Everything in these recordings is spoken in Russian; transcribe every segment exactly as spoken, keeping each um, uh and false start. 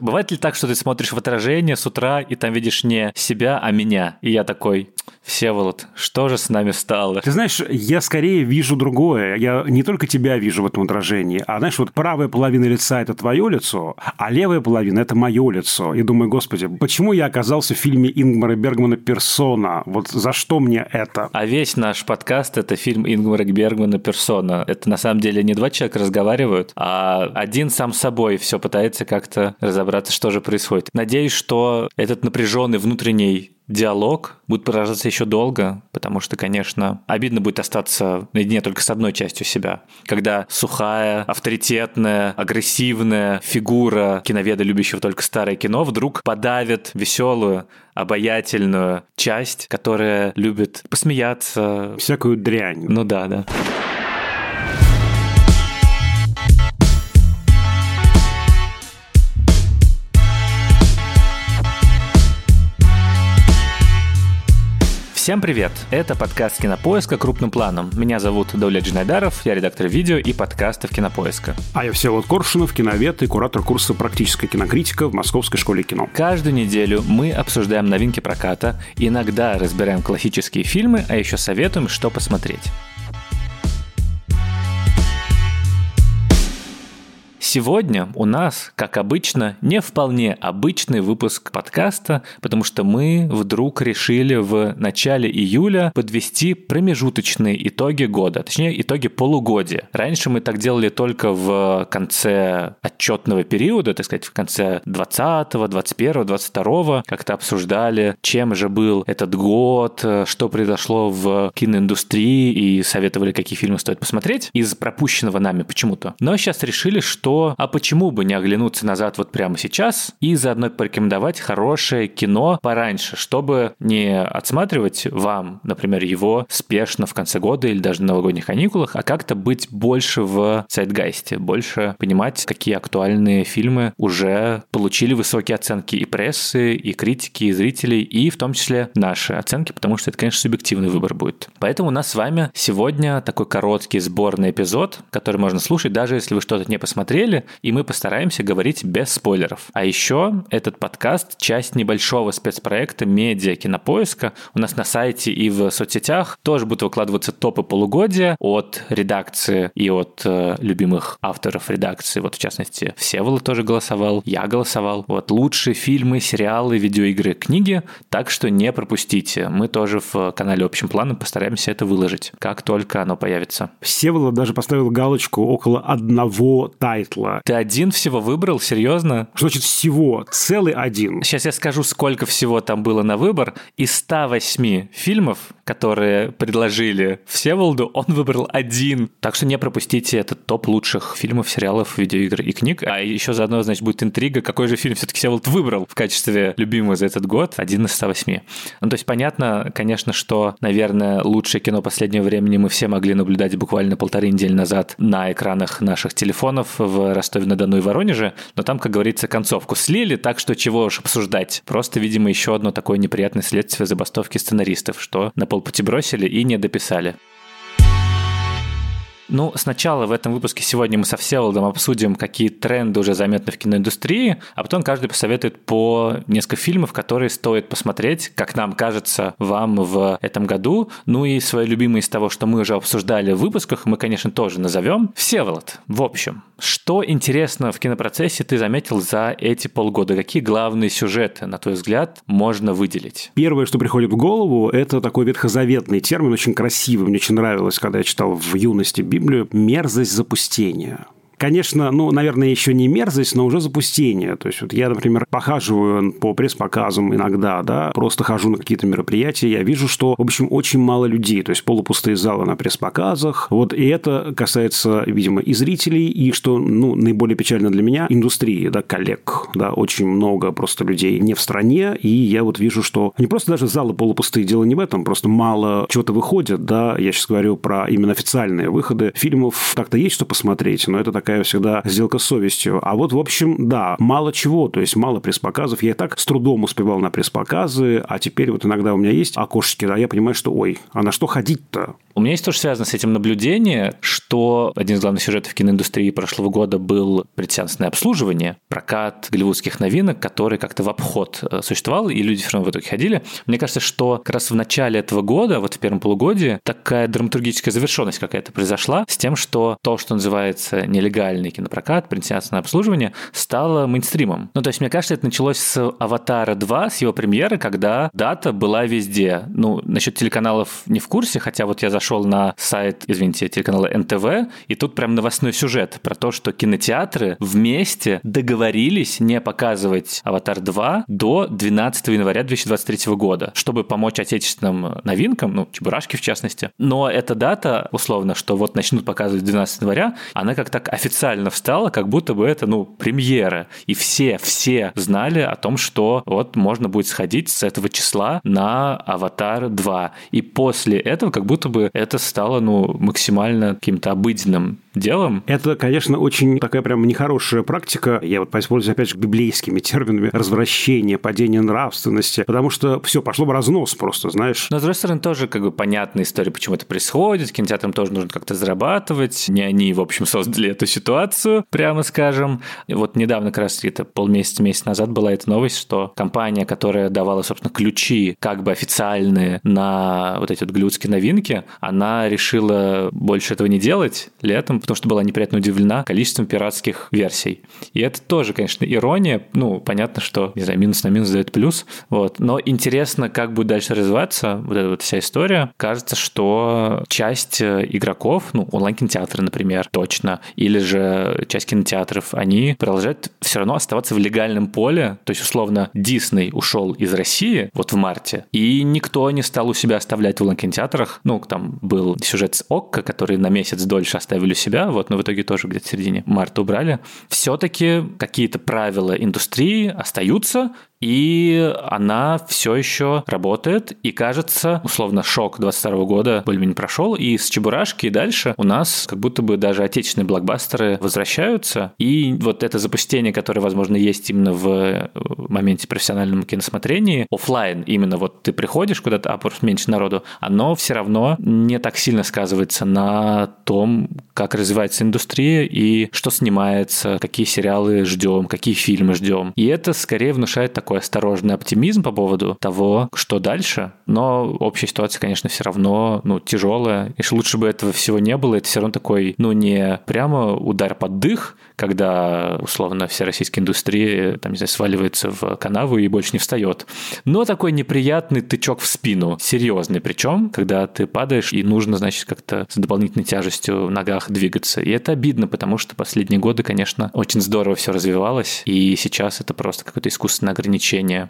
Бывает ли так, что ты смотришь в отражение с утра и там видишь не себя, а меня? И я такой: Всеволод, что же с нами стало? Ты знаешь, я скорее вижу другое. Я не только тебя вижу в этом отражении, а, знаешь, вот правая половина лица – это твое лицо, а левая половина – это мое лицо. И думаю, господи, почему я оказался в фильме Ингмара Бергмана «Персона»? Вот за что мне это? А весь наш подкаст – это фильм Ингмара Бергмана «Персона». Это на самом деле не два человека разговаривают, а один сам с собой все пытается как-то разобраться, что же происходит. Надеюсь, что этот напряженный внутренний диалог будет продолжаться еще долго, потому что, конечно, обидно будет остаться наедине только с одной частью себя, когда сухая, авторитетная, агрессивная фигура киноведа, любящего только старое кино, вдруг подавит веселую, обаятельную часть, которая любит посмеяться. Всякую дрянь. Ну да, да. Всем привет! Это подкаст Кинопоиска крупным планом. Меня зовут Даулет Жанайдаров, я редактор видео и подкастов Кинопоиска. А я Всеволод Коршунов, киновед и куратор курса «Практическая кинокритика» в Московской школе кино. Каждую неделю мы обсуждаем новинки проката, иногда разбираем классические фильмы, а еще советуем, что посмотреть. Сегодня у нас, как обычно, не вполне обычный выпуск подкаста, потому что мы вдруг решили в начале июля подвести промежуточные итоги года, точнее итоги полугодия. Раньше мы так делали только в конце отчетного периода, так сказать, в конце двадцатого, двадцать первого, двадцать второго, как-то обсуждали, чем же был этот год, что произошло в киноиндустрии и советовали, какие фильмы стоит посмотреть из пропущенного нами почему-то. Но сейчас решили, что а почему бы не оглянуться назад вот прямо сейчас и заодно порекомендовать хорошее кино пораньше, чтобы не отсматривать вам, например, его спешно в конце года или даже на новогодних каникулах, а как-то быть больше в сайтгайсте, больше понимать, какие актуальные фильмы уже получили высокие оценки и прессы, и критики, и зрителей, и в том числе наши оценки, потому что это, конечно, субъективный выбор будет. Поэтому у нас с вами сегодня такой короткий сборный эпизод, который можно слушать, даже если вы что-то не посмотрели, и мы постараемся говорить без спойлеров. А еще этот подкаст – часть небольшого спецпроекта медиа Кинопоиска. У нас на сайте и в соцсетях тоже будут выкладываться топы полугодия от редакции и от э, любимых авторов редакции. Вот, в частности, Всеволод тоже голосовал, я голосовал. Вот лучшие фильмы, сериалы, видеоигры, книги. Так что не пропустите. Мы тоже в канале «Общим планом» постараемся это выложить, как только оно появится. Всеволод даже поставил галочку около одного тайтла. Ты один всего выбрал? Серьезно? Что значит всего? Целый один. Сейчас я скажу, сколько всего там было на выбор. Из ста восьми фильмов, которые предложили Всеволоду, он выбрал один. Так что не пропустите этот топ лучших фильмов, сериалов, видеоигр и книг. А еще заодно, значит, будет интрига, какой же фильм все-таки Всеволод выбрал в качестве любимого за этот год. Один из ста восьми. Ну, то есть понятно, конечно, что, наверное, лучшее кино последнего времени мы все могли наблюдать буквально полторы недели назад на экранах наших телефонов в Ростове-на-Дону и Воронеже, но там, как говорится, концовку слили, так что чего уж обсуждать. Просто, видимо, еще одно такое неприятное следствие забастовки сценаристов, что на полпути бросили и не дописали. Ну, сначала в этом выпуске сегодня мы со Всеволодом обсудим, какие тренды уже заметны в киноиндустрии, а потом каждый посоветует по несколько фильмов, которые стоит посмотреть, как нам кажется, вам в этом году. Ну и свои любимые из того, что мы уже обсуждали в выпусках, мы, конечно, тоже назовем. Всеволод, в общем, что интересно в кинопроцессе ты заметил за эти полгода? Какие главные сюжеты, на твой взгляд, можно выделить? Первое, что приходит в голову, это такой ветхозаветный термин, очень красивый, мне очень нравилось, когда я читал в юности библию. Мерзость запустения. Конечно, ну, наверное, еще не мерзость, но уже запустение. То есть вот я, например, похаживаю по пресс-показам иногда, да, просто хожу на какие-то мероприятия, я вижу, что, в общем, очень мало людей, то есть полупустые залы на пресс-показах. Вот и это касается, видимо, и зрителей, и что, ну, наиболее печально для меня, индустрии, да, коллег, да, очень много просто людей не в стране, и я вот вижу, что не просто даже залы полупустые, дело не в этом, просто мало чего-то выходит, да, я сейчас говорю про именно официальные выходы фильмов, так-то есть что посмотреть, но это так такая всегда сделка с совестью. А вот, в общем, да, мало чего, то есть мало пресс-показов. Я и так с трудом успевал на пресс-показы, а теперь вот иногда у меня есть окошечки, да, я понимаю, что, ой, а на что ходить-то? У меня есть тоже связано с этим наблюдение, что один из главных сюжетов киноиндустрии прошлого года был предсеансное обслуживание, прокат голливудских новинок, который как-то в обход существовал, и люди все равно в итоге ходили. Мне кажется, что как раз в начале этого года, вот в первом полугодии, такая драматургическая завершенность какая-то произошла с тем, что то, что называется нелегальный кинопрокат, предсеансное обслуживание, стало мейнстримом. Ну, то есть, мне кажется, это началось с «Аватара два», с его премьеры, когда дата была везде. Ну, насчет телеканалов не в курсе, хотя вот я зашел на сайт, извините, телеканала эн тэ вэ, и тут прям новостной сюжет про то, что кинотеатры вместе договорились не показывать «Аватар два» до двенадцатого января две тысячи двадцать третьего года, чтобы помочь отечественным новинкам, ну, «Чебурашке» в частности. Но эта дата, условно, что вот начнут показывать двенадцатого января, она как так официально встала, как будто бы это, ну, премьера. И все, все знали о том, что вот можно будет сходить с этого числа на «Аватар два». И после этого как будто бы это стало, ну, максимально каким-то обыденным делом. Это, конечно, очень такая прям нехорошая практика. Я вот пользуюсь, опять же, библейскими терминами: развращение, падение нравственности, потому что все, пошло бы разнос просто, знаешь. Но, с другой стороны, тоже как бы понятная история, почему это происходит. Кинотеатрам тоже нужно как-то зарабатывать. Не они, в общем, создали эту ситуацию, прямо скажем. Вот недавно, как раз где-то полмесяца, месяц назад была эта новость, что компания, которая давала, собственно, ключи как бы официальные на вот эти вот голливудские новинки, она решила больше этого не делать летом, потому что была неприятно удивлена количеством пиратских версий. И это тоже, конечно, ирония. Ну, понятно, что, не знаю, минус на минус дает плюс. Вот. Но интересно, как будет дальше развиваться вот эта вот вся история. Кажется, что часть игроков, ну, онлайн-кинотеатры, например, точно, или же часть кинотеатров, они продолжают все равно оставаться в легальном поле. То есть, условно, Дисней ушел из России вот в марте, и никто не стал у себя оставлять в онлайн-кинотеатрах. Ну, там был сюжет с Окко, который на месяц дольше оставили у себя, вот, но в итоге тоже где-то в середине марта убрали. Все-таки какие-то правила индустрии остаются, и она все еще работает, и, кажется, условно, шок двадцать второго года более-менее прошел, и с «Чебурашки» и дальше у нас как будто бы даже отечественные блокбастеры возвращаются, и вот это запустение, которое, возможно, есть именно в моменте профессиональном киносмотрении, офлайн именно, вот ты приходишь куда-то, а просто меньше народу, оно все равно не так сильно сказывается на том, как развивается индустрия и что снимается, какие сериалы ждем, какие фильмы ждем, и это скорее внушает такой такой осторожный оптимизм по поводу того, что дальше, но общая ситуация, конечно, все равно, ну, тяжелая, и лучше бы этого всего не было, это все равно такой, ну, не прямо удар под дых, когда, условно, вся российская индустрия, там, не знаю, сваливается в канаву и больше не встает, но такой неприятный тычок в спину, серьезный причем, когда ты падаешь и нужно, значит, как-то с дополнительной тяжестью в ногах двигаться, и это обидно, потому что последние годы, конечно, очень здорово все развивалось, и сейчас это просто какое-то искусственное ограничение.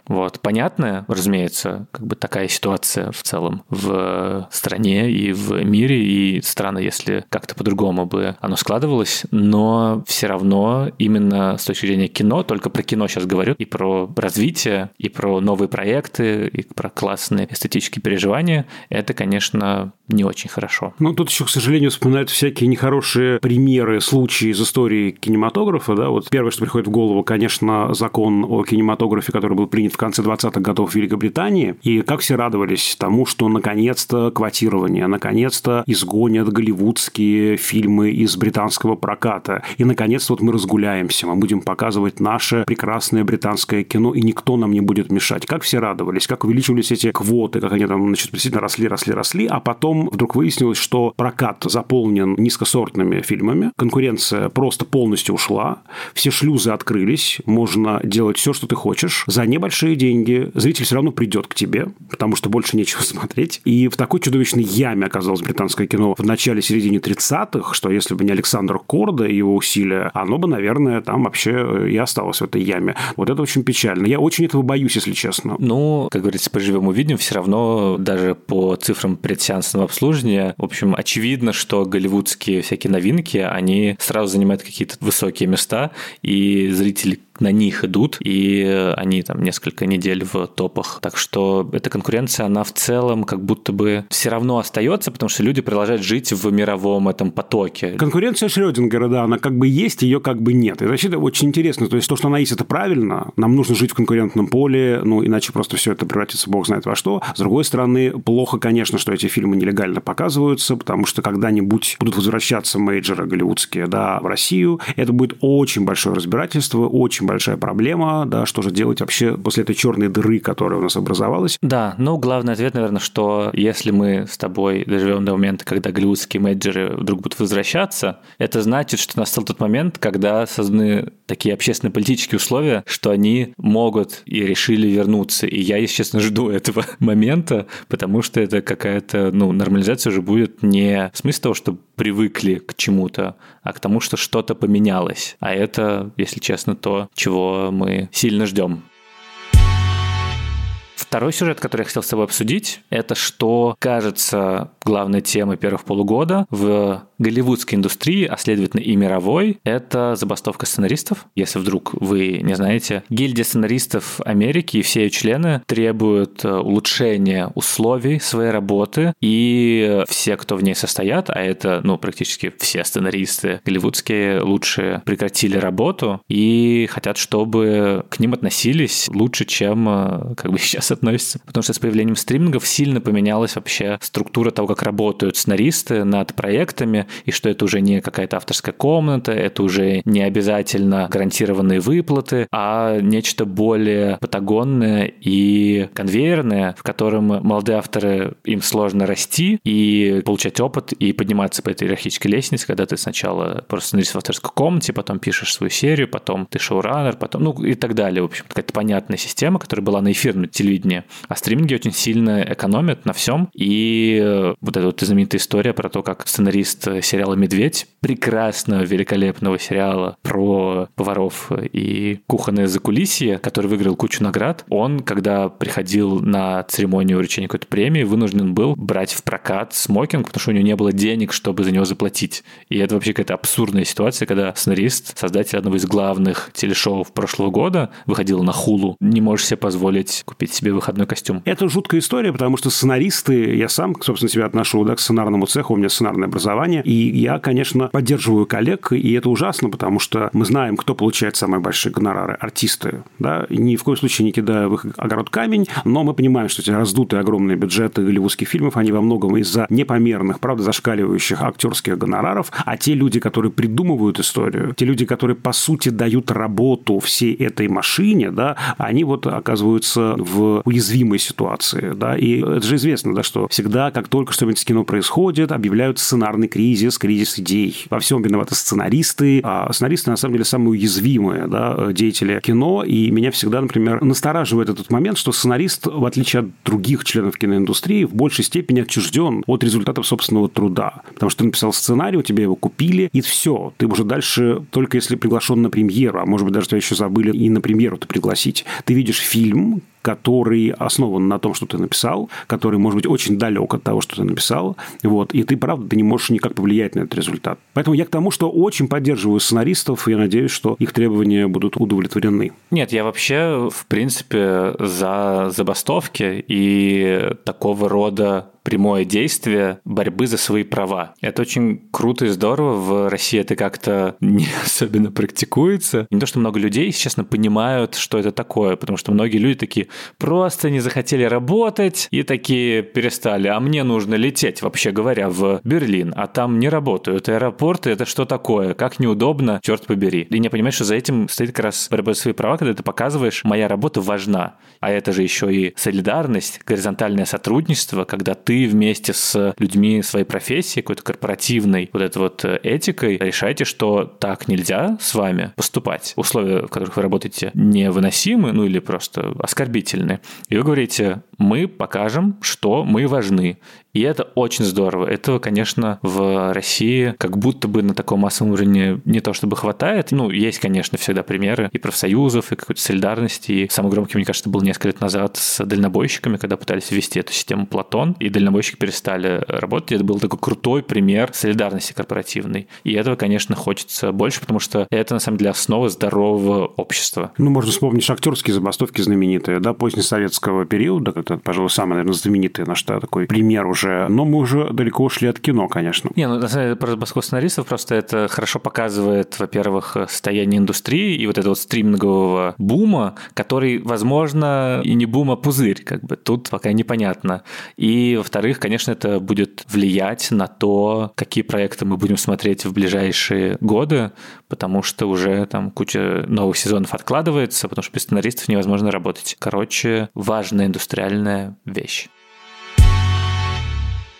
Вот. Понятно, разумеется, как бы такая ситуация в целом в стране и в мире, и странно, если как-то по-другому бы оно складывалось, но все равно именно с точки зрения кино, только про кино сейчас говорю, и про развитие, и про новые проекты, и про классные эстетические переживания, это, конечно, не очень хорошо. Ну, тут еще, к сожалению, вспоминают всякие нехорошие примеры, случаи из истории кинематографа, да, вот первое, что приходит в голову, конечно, закон о кинематографе, который был принят в конце двадцатых годов в Великобритании, и как все радовались тому, что наконец-то квотирование, наконец-то изгонят голливудские фильмы из британского проката, и наконец-то вот мы разгуляемся, мы будем показывать наше прекрасное британское кино, и никто нам не будет мешать. Как все радовались, как увеличивались эти квоты, как они там, значит, действительно росли, росли, росли, а потом вдруг выяснилось, что прокат заполнен низкосортными фильмами, конкуренция просто полностью ушла, все шлюзы открылись, можно делать все, что ты хочешь, за небольшие деньги, зритель все равно придет к тебе, потому что больше нечего смотреть. И в такой чудовищной яме оказалось британское кино в начале-середине тридцатых, что если бы не Александр Корда и его усилия, оно бы, наверное, там вообще и осталось в этой яме. Вот это очень печально. Я очень этого боюсь, если честно. Ну, как говорится, поживем увидим. Все равно даже по цифрам предсеансного обслуживания, в общем, очевидно, что голливудские всякие новинки, они сразу занимают какие-то высокие места, и зритель на них идут, и они там несколько недель в топах. Так что эта конкуренция, она в целом как будто бы все равно остается, потому что люди продолжают жить в мировом этом потоке. Конкуренция Шрёдингера, да, она как бы есть, ее как бы нет. И вообще это очень интересно. То есть то, что она есть, это правильно. Нам нужно жить в конкурентном поле, ну, иначе просто все это превратится бог знает во что. С другой стороны, плохо, конечно, что эти фильмы нелегально показываются, потому что когда-нибудь будут возвращаться мейджоры голливудские, да, в Россию. Это будет очень большое разбирательство, очень большая проблема, да, что же делать вообще после этой черной дыры, которая у нас образовалась. Да, ну, главный ответ, наверное, что если мы с тобой доживем до момента, когда голливудские мейджоры вдруг будут возвращаться, это значит, что настал тот момент, когда созданы такие общественно-политические условия, что они могут и решили вернуться. И я, если честно, жду этого момента, потому что это какая-то, ну, нормализация уже будет не в смысле того, что привыкли к чему-то, а к тому, что что-то поменялось. А это, если честно, то, чего мы сильно ждем. Второй сюжет, который я хотел с тобой обсудить, это что кажется главной темой первых полугода в голливудской индустрии, а следовательно и мировой, это забастовка сценаристов. Если вдруг вы не знаете, Гильдия сценаристов Америки и все ее члены требуют улучшения условий своей работы, и все, кто в ней состоят, а это, ну, практически все сценаристы голливудские лучшие, прекратили работу и хотят, чтобы к ним относились лучше, чем как бы сейчас относятся. Потому что с появлением стримингов сильно поменялась вообще структура того, как работают сценаристы над проектами, и что это уже не какая-то авторская комната, это уже не обязательно гарантированные выплаты, а нечто более патагонное и конвейерное, в котором молодые авторы, им сложно расти и получать опыт, и подниматься по этой иерархической лестнице, когда ты сначала просто сценарист в авторской комнате, потом пишешь свою серию, потом ты шоураннер, потом, ну и так далее. В общем, какая-то понятная система, которая была на эфирном телевидении. А стриминги очень сильно экономят на всем, и вот эта вот знаменитая история про то, как сценарист сериала «Медведь», прекрасного, великолепного сериала про поваров и кухонное закулисье, который выиграл кучу наград, он, когда приходил на церемонию вручения какой-то премии, вынужден был брать в прокат смокинг, потому что у него не было денег, чтобы за него заплатить. И это вообще какая-то абсурдная ситуация, когда сценарист, создатель одного из главных телешоу прошлого года, выходил на Hulu, не можешь себе позволить купить себе выходной костюм. Это жуткая история, потому что сценаристы, я сам, собственно, себя отношу, да, к сценарному цеху, у меня сценарное образование, и я, конечно, поддерживаю коллег, и это ужасно, потому что мы знаем, кто получает самые большие гонорары – артисты, да, и ни в коем случае не кидая в их огород камень, но мы понимаем, что эти раздутые огромные бюджеты голливудских фильмов, они во многом из-за непомерных, правда, зашкаливающих актерских гонораров, а те люди, которые придумывают историю, те люди, которые, по сути, дают работу всей этой машине, да, они вот оказываются в уязвимой ситуации, да, и это же известно, да, что всегда, как только что-нибудь с кино происходит, объявляют сценарный кризис, кризис идей. Во всем виноваты сценаристы, а сценаристы, на самом деле, самые уязвимые, да, деятели кино, и меня всегда, например, настораживает этот момент, что сценарист, в отличие от других членов киноиндустрии, в большей степени отчужден от результатов собственного труда, потому что ты написал сценарий, у тебя его купили, и все, ты уже дальше, только если приглашен на премьеру, а может быть, даже тебя еще забыли и на премьеру-то пригласить, ты видишь фильм, который основан на том, что ты написал, который, может быть, очень далек от того, что ты написал, вот, и ты, правда, ты не можешь никак повлиять на этот результат. Поэтому я к тому, что очень поддерживаю сценаристов, и я надеюсь, что их требования будут удовлетворены. Нет, я вообще, в принципе, за забастовки и такого рода прямое действие борьбы за свои права. Это очень круто и здорово. В России это как-то не особенно практикуется. Не то, что много людей, честно, понимают, что это такое, потому что многие люди такие просто не захотели работать и такие перестали. А мне нужно лететь, вообще говоря, в Берлин, а там не работают аэропорты. Это что такое? Как неудобно, черт побери. И не понимаешь, что за этим стоит как раз борьба за свои права, когда ты показываешь, моя работа важна. А это же еще и солидарность, горизонтальное сотрудничество, когда ты Ты вместе с людьми своей профессии, какой-то корпоративной вот этой вот этикой решаете, что так нельзя с вами поступать. Условия, в которых вы работаете, невыносимы, ну или просто оскорбительны. И вы говорите, мы покажем, что мы важны. И это очень здорово. Этого, конечно, в России как будто бы на таком массовом уровне не то чтобы хватает. Ну, есть, конечно, всегда примеры и профсоюзов, и какой-то солидарности. И самый громкий, мне кажется, был несколько лет назад с дальнобойщиками, когда пытались ввести эту систему Платон, и дальнобойщики перестали работать. Это был такой крутой пример солидарности корпоративной. И этого, конечно, хочется больше, потому что это, на самом деле, основа здорового общества. Ну, можно вспомнить шахтерские забастовки знаменитые, да, позднесоветского периода. Это, пожалуй, самый, наверное, знаменитый наш такой пример уже. Но мы уже далеко ушли от кино, конечно. Не, ну, на самом деле, про московских сценаристов просто это хорошо показывает, во-первых, состояние индустрии и вот этого вот стримингового бума, который, возможно, и не бум, а пузырь, как бы, тут пока непонятно. И, во-вторых, конечно, это будет влиять на то, какие проекты мы будем смотреть в ближайшие годы, потому что уже там куча новых сезонов откладывается, потому что без сценаристов невозможно работать. Короче, важная индустриальная вещь.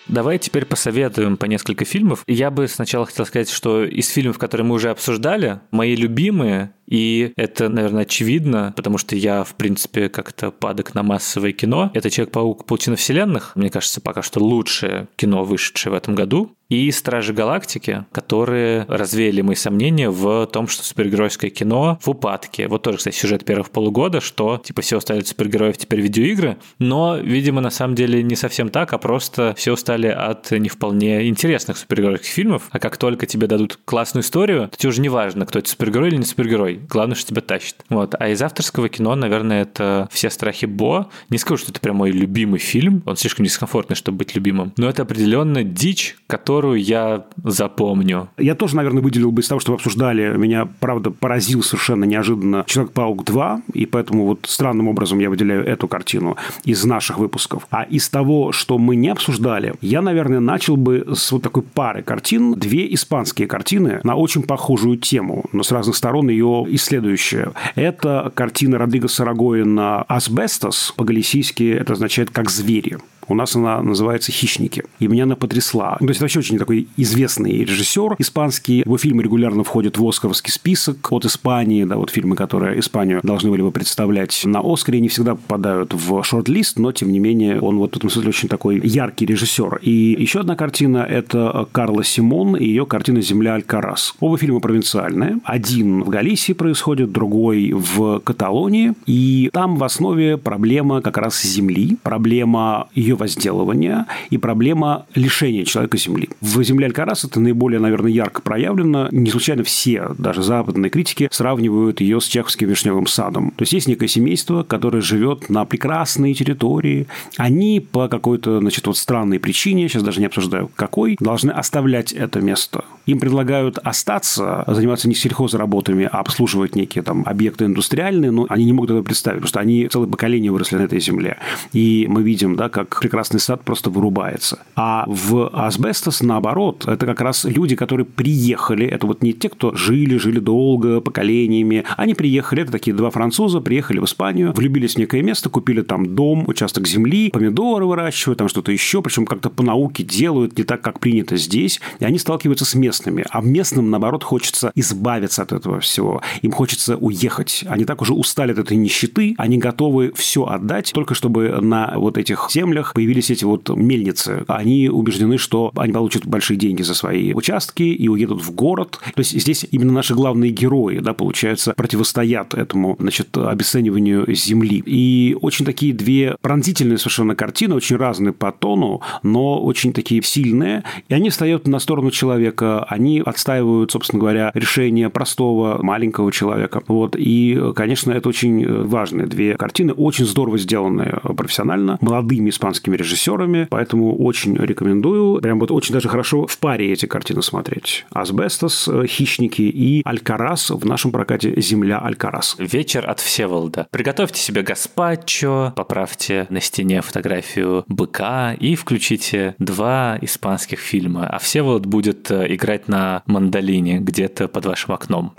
Давай теперь посоветуем по несколько фильмов. Я бы сначала хотел сказать, что из фильмов, которые мы уже обсуждали, мои любимые, и это, наверное, очевидно, потому что я, в принципе, как-то падок на массовое кино. Это «Человек-паук: Паутина вселенных». Мне кажется, пока что лучшее кино, вышедшее в этом году. И «Стражи галактики», которые развеяли мои сомнения в том, что супергеройское кино в упадке. Вот тоже, кстати, сюжет первых полугода, что типа все стали супергероев, теперь видеоигры. Но, видимо, на самом деле не совсем так, а просто все стали от не вполне интересных супергеройских фильмов. А как только тебе дадут классную историю, то тебе уже не важно, кто это, супергерой или не супергерой. Главное, что тебя тащит. Вот. А из авторского кино, наверное, это «Все страхи Бо». Не скажу, что это прям мой любимый фильм. Он слишком дискомфортный, чтобы быть любимым. Но это определенно дичь, которую я запомню. Я тоже, наверное, выделил бы из того, что вы обсуждали. Меня, правда, поразил совершенно неожиданно «Человек-паук два». И поэтому вот странным образом я выделяю эту картину из наших выпусков. А из того, что мы не обсуждали, я, наверное, начал бы с вот такой пары картин. Две испанские картины на очень похожую тему, но с разных сторон ее и следующее. Это картина Родриго Сорогоина «Ас бестас». По-галисийски это означает «как звери». У нас она называется «Хищники». И меня она потрясла. То есть, вообще очень такой известный режиссер испанский. Его фильмы регулярно входят в оскаровский список от Испании. Да, вот фильмы, которые Испанию должны были бы представлять на «Оскаре», не всегда попадают в шорт-лист, но, тем не менее, он вот в этом смысле очень такой яркий режиссер. И еще одна картина – это Карла Симон и ее картина «Земля Алькарас». Оба фильма провинциальные. Один в Галисии происходит, другой в Каталонии. И там в основе проблема как раз земли, проблема ее возделывания и проблема лишения человека земли. В «Земле Алькарас» это наиболее, наверное, ярко проявлено. Не случайно все, даже западные критики, сравнивают ее с чеховским «Вишневым садом». То есть, есть некое семейство, которое живет на прекрасной территории. Они по какой-то, значит, вот странной причине, сейчас даже не обсуждаю какой, должны оставлять это место. Им предлагают остаться, заниматься не сельхозработами, а обслуживать некие там объекты индустриальные, но они не могут это представить, потому что они целое поколение выросли на этой земле. И мы видим, да, как прекрасный сад просто вырубается. А в «Ас бестас» наоборот, это как раз люди, которые приехали, это вот не те, кто жили, жили долго, поколениями, они приехали, это такие два француза, приехали в Испанию, влюбились в некое место, купили там дом, участок земли, помидоры выращивают, там что-то еще, причем как-то по науке делают, не так, как принято здесь, и они сталкиваются с местными, а местным, наоборот, хочется избавиться от этого всего, им хочется уехать, они так уже устали от этой нищеты, они готовы все отдать, только чтобы на вот этих землях появились эти вот мельницы. Они убеждены, что они получат большие деньги за свои участки и уедут в город. То есть, здесь именно наши главные герои, да, получается, противостоят этому, значит, обесцениванию земли. И очень такие две пронзительные совершенно картины, очень разные по тону, но очень такие сильные. И они встают на сторону человека, они отстаивают, собственно говоря, решение простого, маленького человека. Вот. И, конечно, это очень важные две картины, очень здорово сделанные профессионально, молодыми испанскими режиссерами, поэтому очень рекомендую. Прям вот очень даже хорошо в паре эти картины смотреть. «Ас бестас», «Хищники» и «Алькарас», в нашем прокате «Земля Алькарас». Вечер от Всеволода. Приготовьте себе гаспачо, поправьте на стене фотографию быка и включите два испанских фильма. А Всеволод будет играть на мандолине где-то под вашим окном.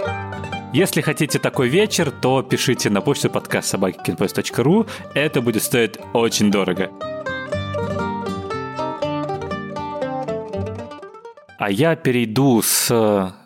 Если хотите такой вечер, то пишите на почту подкаст собака кинопоиск точка ру. Это будет стоить очень дорого. А я перейду с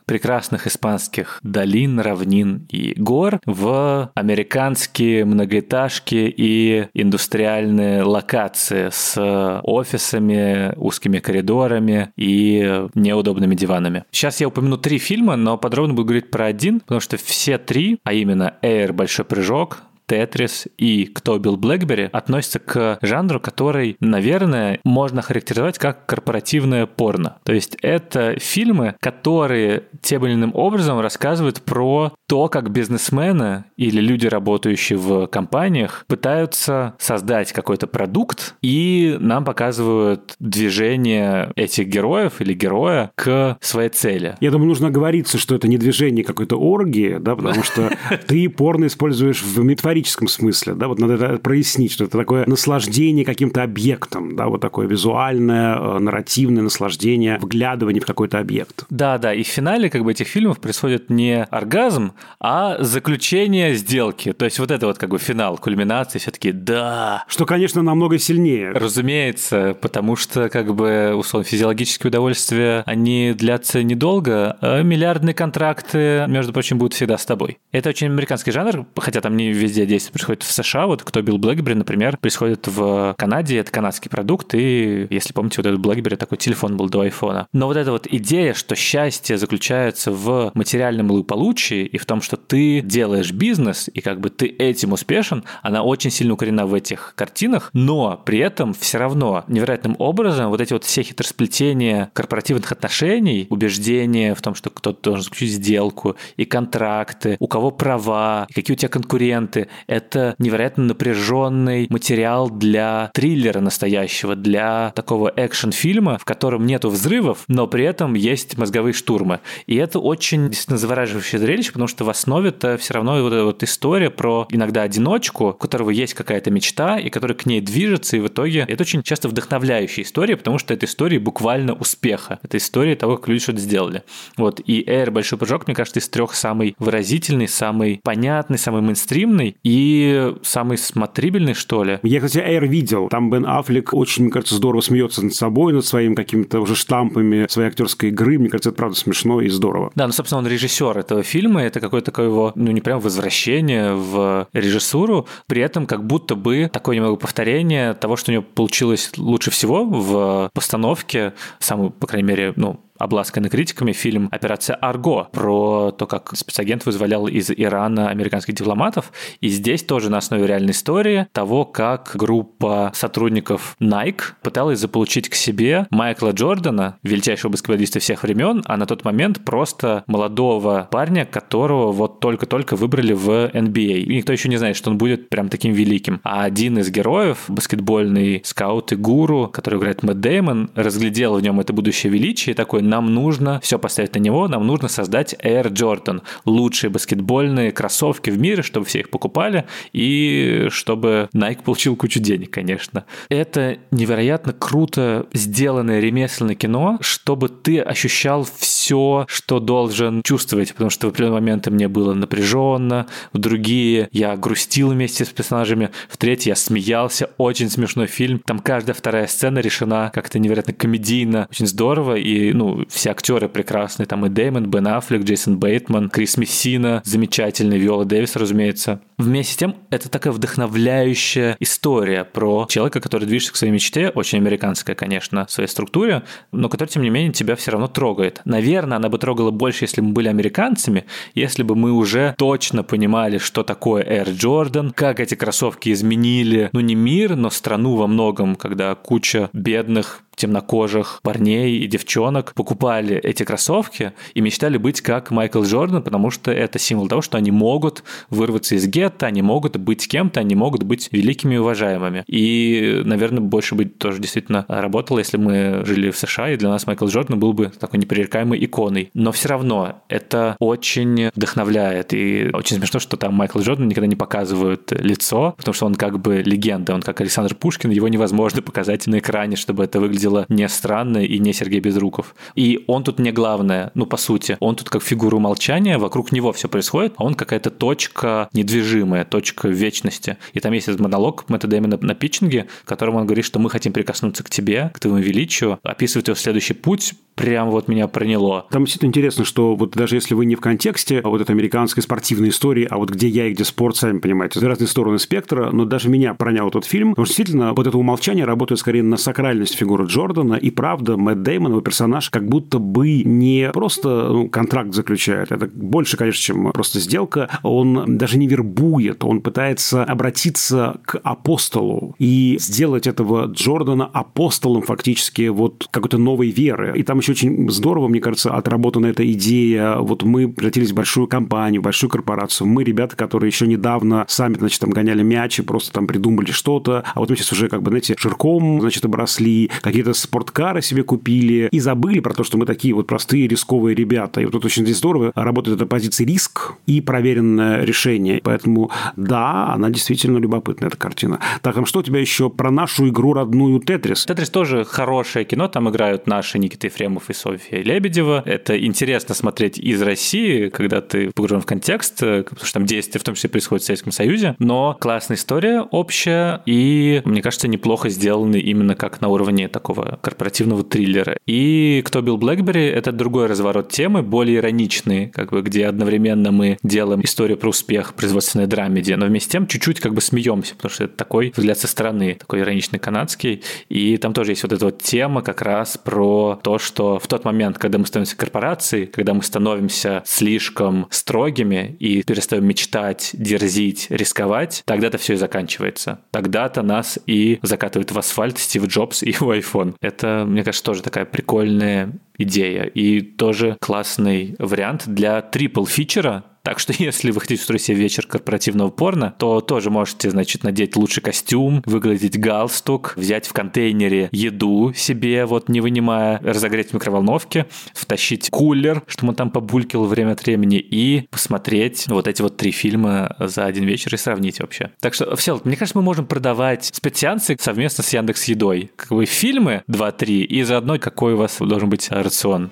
прекрасных испанских долин, равнин и гор в американские многоэтажки и индустриальные локации с офисами, узкими коридорами и неудобными диванами. Сейчас я упомяну три фильма, но подробно буду говорить про один, потому что все три, а именно Air: Большой прыжок, Тетрис и Кто убил Blackberry, относятся к жанру, который, наверное, можно характеризовать как корпоративное порно. То есть это фильмы, которые тем или иным образом рассказывают про то, как бизнесмены или люди, работающие в компаниях, пытаются создать какой-то продукт, и нам показывают движение этих героев или героя к своей цели. Я думаю, нужно оговориться, что это не движение какой-то оргии, да, потому что ты порно используешь в метафорическом смысле, да, вот надо это прояснить, что это такое наслаждение каким-то объектом, да, вот такое визуальное, э, нарративное наслаждение, вглядывание в какой-то объект. Да, да, и в финале как бы этих фильмов происходит не оргазм, а заключение сделки, то есть вот это вот как бы финал, кульминация, все-таки да. Что, конечно, намного сильнее. Разумеется, потому что как бы условно физиологические удовольствия, они длятся недолго, а миллиардные контракты, между прочим, будут всегда с тобой. Это очень американский жанр, хотя там не везде действие происходит в США. Вот «Кто убил Blackberry», например, происходит в Канаде. Это канадский продукт. И, если помните, вот этот Blackberry, такой телефон был до айфона. Но вот эта вот идея, что счастье заключается в материальном благополучии и в том, что ты делаешь бизнес, и как бы ты этим успешен, она очень сильно укорена в этих картинах. Но при этом все равно невероятным образом вот эти вот все хитросплетения корпоративных отношений, убеждения в том, что кто-то должен заключить сделку, и контракты, у кого права, какие у тебя конкуренты, это невероятно напряженный материал для триллера настоящего, для такого экшн-фильма, в котором нету взрывов, но при этом есть мозговые штурмы. И это очень действительно завораживающее зрелище, потому что в основе-то все равно вот эта вот история про иногда одиночку, у которого есть какая-то мечта, и который к ней движется, и в итоге это очень часто вдохновляющая история, потому что это история буквально успеха. Это история того, как люди что-то сделали. Вот. И «Air: Большой прыжок», мне кажется, из трех самый выразительный, самый понятный, самый мейнстримный и самый смотрибельный, что ли. Я, кстати, Air видел. Там Бен Аффлек очень, мне кажется, здорово смеется над собой, над своими какими-то уже штампами своей актерской игры. Мне кажется, это правда смешно и здорово. Да, ну, собственно, он режиссер этого фильма. Это какое-то такое его, ну, не прям возвращение в режиссуру. При этом как будто бы такое немного повторение того, что у него получилось лучше всего в постановке. Самую, по крайней мере, ну, обласканный критиками фильм «Операция Арго», про то, как спецагент вызволял из Ирана американских дипломатов. И здесь тоже на основе реальной истории того, как группа сотрудников Nike пыталась заполучить к себе Майкла Джордана, величайшего баскетболиста всех времен, а на тот момент просто молодого парня, которого вот только-только выбрали в эн би эй. И никто еще не знает, что он будет прям таким великим. А один из героев, баскетбольный скаут и гуру, который играет Мэтт Дэймон, разглядел в нем это будущее величие и такой: нам нужно все поставить на него, нам нужно создать Air Jordan, лучшие баскетбольные кроссовки в мире, чтобы все их покупали и чтобы Nike получил кучу денег, конечно. Это невероятно круто сделанное ремесленное кино, чтобы ты ощущал все, что должен чувствовать, потому что в определенные моменты мне было напряженно, в другие я грустил вместе с персонажами, в третьи я смеялся, очень смешной фильм, там каждая вторая сцена решена как-то невероятно комедийно, очень здорово, и, ну, все актеры прекрасные, там и Дэймон, Бен Аффлек, Джейсон Бейтман, Крис Мессина, замечательный, Виола Дэвис, разумеется. Вместе с тем, это такая вдохновляющая история про человека, который движется к своей мечте, очень американская, конечно, в своей структуре, но которая, тем не менее, тебя все равно трогает. Наверное, она бы трогала больше, если бы мы были американцами, если бы мы уже точно понимали, что такое Air Jordan, как эти кроссовки изменили, ну, не мир, но страну во многом, когда куча бедных, темнокожих парней и девчонок покупали эти кроссовки и мечтали быть как Майкл Джордан, потому что это символ того, что они могут вырваться из гетто, они могут быть кем-то, они могут быть великими и уважаемыми. И, наверное, больше бы тоже действительно работало, если мы жили в США, и для нас Майкл Джордан был бы такой непререкаемой иконой. Но все равно это очень вдохновляет. И очень смешно, что там Майкл Джордан никогда не показывают лицо, потому что он как бы легенда, он как Александр Пушкин, его невозможно показать на экране, чтобы это выглядело не странно и не Сергей Безруков. И он тут не главное, ну, по сути. Он тут как фигура умолчания, вокруг него все происходит, а он какая-то точка недвижимая, точка вечности. И там есть этот монолог Мэтта Дэймона на питчинге, в котором он говорит, что мы хотим прикоснуться к тебе, к твоему величию, описывать его следующий путь, прям вот меня проняло. Там действительно интересно, что вот даже если вы не в контексте вот этой американской спортивной истории, а вот где я и где спорт, сами понимаете, разные стороны спектра, но даже меня пронял тот фильм, потому что действительно вот это умолчание работает скорее на сакральность фигуры Джордана, и правда Мэтт Дэймон, его персонаж, как будто бы не просто ну, контракт заключает, это больше, конечно, чем просто сделка, он даже не вербует, он пытается обратиться к апостолу и сделать этого Джордана апостолом фактически вот какой-то новой веры. И там еще очень здорово, мне кажется, отработана эта идея. Вот мы превратились в большую компанию, в большую корпорацию. Мы ребята, которые еще недавно сами, значит, там гоняли мяч и просто там придумали что-то. А вот мы сейчас уже, как бы, знаете, ширком, значит, обросли, какие-то спорткары себе купили и забыли про то, что мы такие вот простые рисковые ребята. И вот тут очень здесь здорово работает эта позиция риск и проверенное решение. Поэтому, да, она действительно любопытная, эта картина. Так, там что у тебя еще про нашу игру родную «Тетрис»? «Тетрис» тоже хорошее кино. Там играют наши Никита Ефремов и Софья Лебедева. Это интересно смотреть из России, когда ты погружен в контекст, потому что там действия в том числе происходят в Советском Союзе, но классная история общая и, мне кажется, неплохо сделаны именно как на уровне такого корпоративного триллера. И «Кто убил Блэкберри» — это другой разворот темы, более ироничный, как бы, где одновременно мы делаем историю про успех производственной драмеди, но вместе с тем чуть-чуть как бы смеемся, потому что это такой взгляд со стороны, такой ироничный канадский. И там тоже есть вот эта вот тема как раз про то, что что в тот момент, когда мы становимся корпорацией, когда мы становимся слишком строгими и перестаем мечтать, дерзить, рисковать, тогда-то все и заканчивается. Тогда-то нас и закатывают в асфальт Стив Джобс и его iPhone. Это, мне кажется, тоже такая прикольная идея и тоже классный вариант для трипл-фичера. Так что, если вы хотите устроить себе вечер корпоративного порно, то тоже можете, значит, надеть лучший костюм, выгладить галстук, взять в контейнере еду себе, вот не вынимая, разогреть в микроволновке, втащить кулер, чтобы он там побулькил время от времени, и посмотреть вот эти вот три фильма за один вечер и сравнить вообще. Так что, Всеволод, мне кажется, мы можем продавать спецсеансы совместно с Яндекс.Едой. Как бы фильмы два-три и заодно какой у вас должен быть рацион.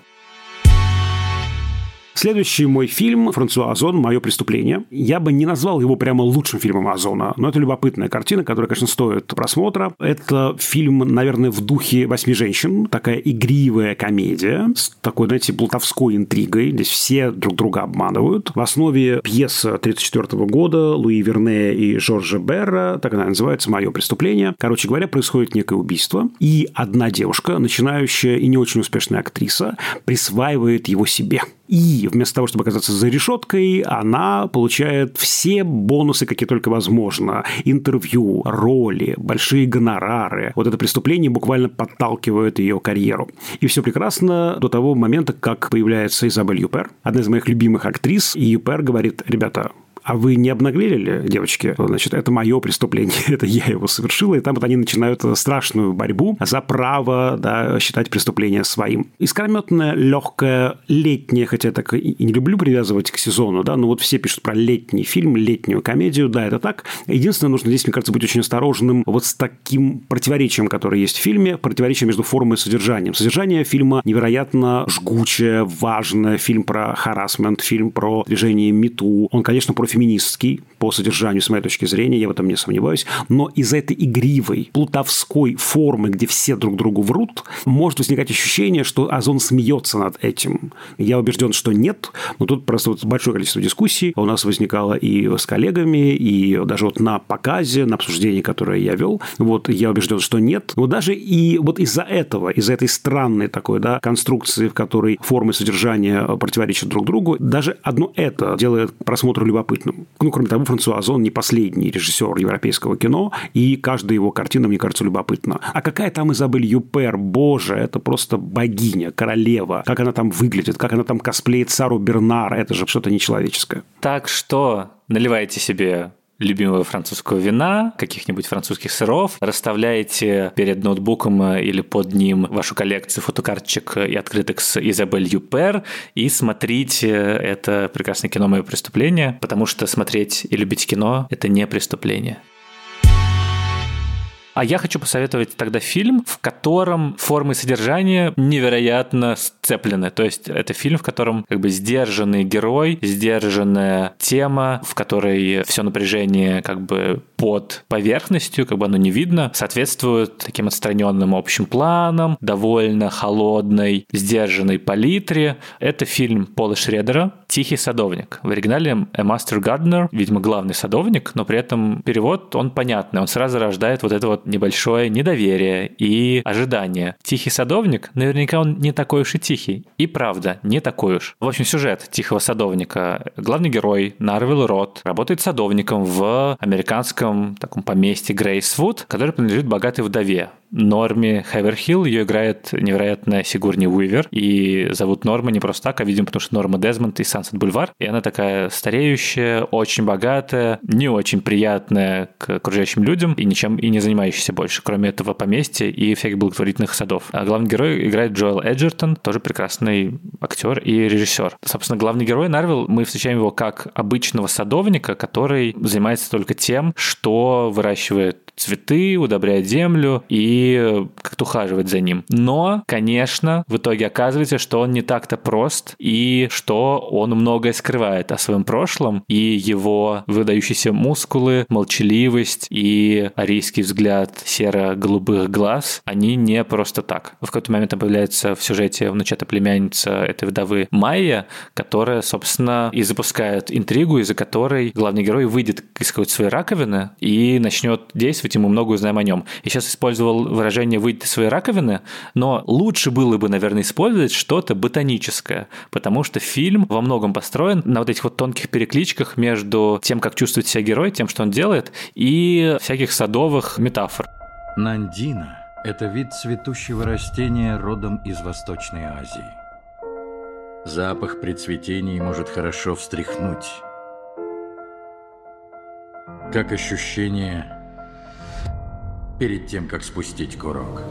Следующий мой фильм Франсуа Озон «Мое преступление». Я бы не назвал его прямо лучшим фильмом Озона, но это любопытная картина, которая, конечно, стоит просмотра. Это фильм, наверное, в духе «Восьми женщин». Такая игривая комедия с такой, знаете, плутовской интригой. Здесь все друг друга обманывают. В основе пьеса тысяча девятьсот тридцать четвёртого года Луи Верне и Жоржа Берра. Так она называется «Мое преступление». Короче говоря, происходит некое убийство. И одна девушка, начинающая и не очень успешная актриса, присваивает его себе. И вместо того, чтобы оказаться за решеткой, она получает все бонусы, какие только возможно. Интервью, роли, большие гонорары. Вот это преступление буквально подталкивает ее карьеру. И все прекрасно до того момента, как появляется Изабель Юпер, одна из моих любимых актрис. И Юпер говорит: ребята, а вы не обнаглели ли, девочки? Значит, это мое преступление, это я его совершила. И там вот они начинают страшную борьбу за право, да, считать преступление своим. Искрометное, легкое, летнее, хотя я так и не люблю привязывать к сезону, да, но вот все пишут про летний фильм, летнюю комедию, да, это так. Единственное, нужно здесь, мне кажется, быть очень осторожным вот с таким противоречием, которое есть в фильме, противоречие между формой и содержанием. Содержание фильма невероятно жгучее, важное, фильм про харассмент, фильм про движение MeToo. Он, конечно, про феминистский по содержанию, с моей точки зрения, я в этом не сомневаюсь, но из-за этой игривой, плутовской формы, где все друг другу врут, может возникать ощущение, что Озон смеется над этим. Я убежден, что нет, но тут просто вот большое количество дискуссий у нас возникало и с коллегами, и даже вот на показе, на обсуждении, которое я вел, вот я убежден, что нет. Но даже и вот из-за этого, из-за этой странной такой, да, конструкции, в которой формы содержания противоречат друг другу, даже одно это делает просмотр любопытным. Ну, кроме того, Франсуа Озон не последний режиссер европейского кино, и каждая его картина, мне кажется, любопытна. А какая там Изабель Юпер? Боже, это просто богиня, королева. Как она там выглядит, как она там косплеит Сару Бернар. Это же что-то нечеловеческое. Так что наливайте себе любимого французского вина, каких-нибудь французских сыров, расставляете перед ноутбуком или под ним вашу коллекцию фотокарточек и открыток с Изабель Юпер и смотрите это прекрасное кино «Мое преступление», потому что смотреть и любить кино – это не преступление. А я хочу посоветовать тогда фильм, в котором форма и содержание невероятно странные. сцеплены. То есть это фильм, в котором как бы сдержанный герой, сдержанная тема, в которой все напряжение как бы под поверхностью, как бы оно не видно, соответствует таким отстраненным общим планам, довольно холодной, сдержанной палитре. Это фильм Пола Шредера «Тихий садовник». В оригинале «A Master Gardener», видимо, главный садовник, но при этом перевод, он понятный, он сразу рождает вот это вот небольшое недоверие и ожидание. «Тихий садовник», наверняка он не такой уж и тихий. И правда, не такой уж. В общем, сюжет «Тихого садовника». Главный герой Нарвел Рот работает садовником в американском таком поместье Грейсвуд, который принадлежит богатой вдове. Норме Хэверхилл, ее играет невероятная Сигурни Уивер, и зовут Норма не просто так, а, видимо, потому что Норма Дезмонд из «Сансет Бульвар», и она такая стареющая, очень богатая, не очень приятная к окружающим людям и ничем и не занимающаяся больше, кроме этого поместья и всяких благотворительных садов. А главный герой играет Джоэл Эджертон, тоже прекрасный актер и режиссер. Собственно, главный герой Нарвел, мы встречаем его как обычного садовника, который занимается только тем, что выращивает цветы, удобряет землю и как-то ухаживает за ним. Но, конечно, в итоге оказывается, что он не так-то прост и что он многое скрывает о своем прошлом, и его выдающиеся мускулы, молчаливость и арийский взгляд серо-голубых глаз, они не просто так. В какой-то момент появляется в сюжете внучатая племянница этой вдовы Майя, которая, собственно, и запускает интригу, из-за которой главный герой выйдет из какой-то своей раковины и начнет действовать, и мы много узнаем о нем. Я сейчас использовал выражение «выйти из своей раковины», но лучше было бы, наверное, использовать что-то ботаническое, потому что фильм во многом построен на вот этих вот тонких перекличках между тем, как чувствует себя герой, тем, что он делает, и всяких садовых метафор. Нандина – это вид цветущего растения родом из Восточной Азии. Запах при цветении может хорошо встряхнуть. Как ощущение перед тем, как спустить курок.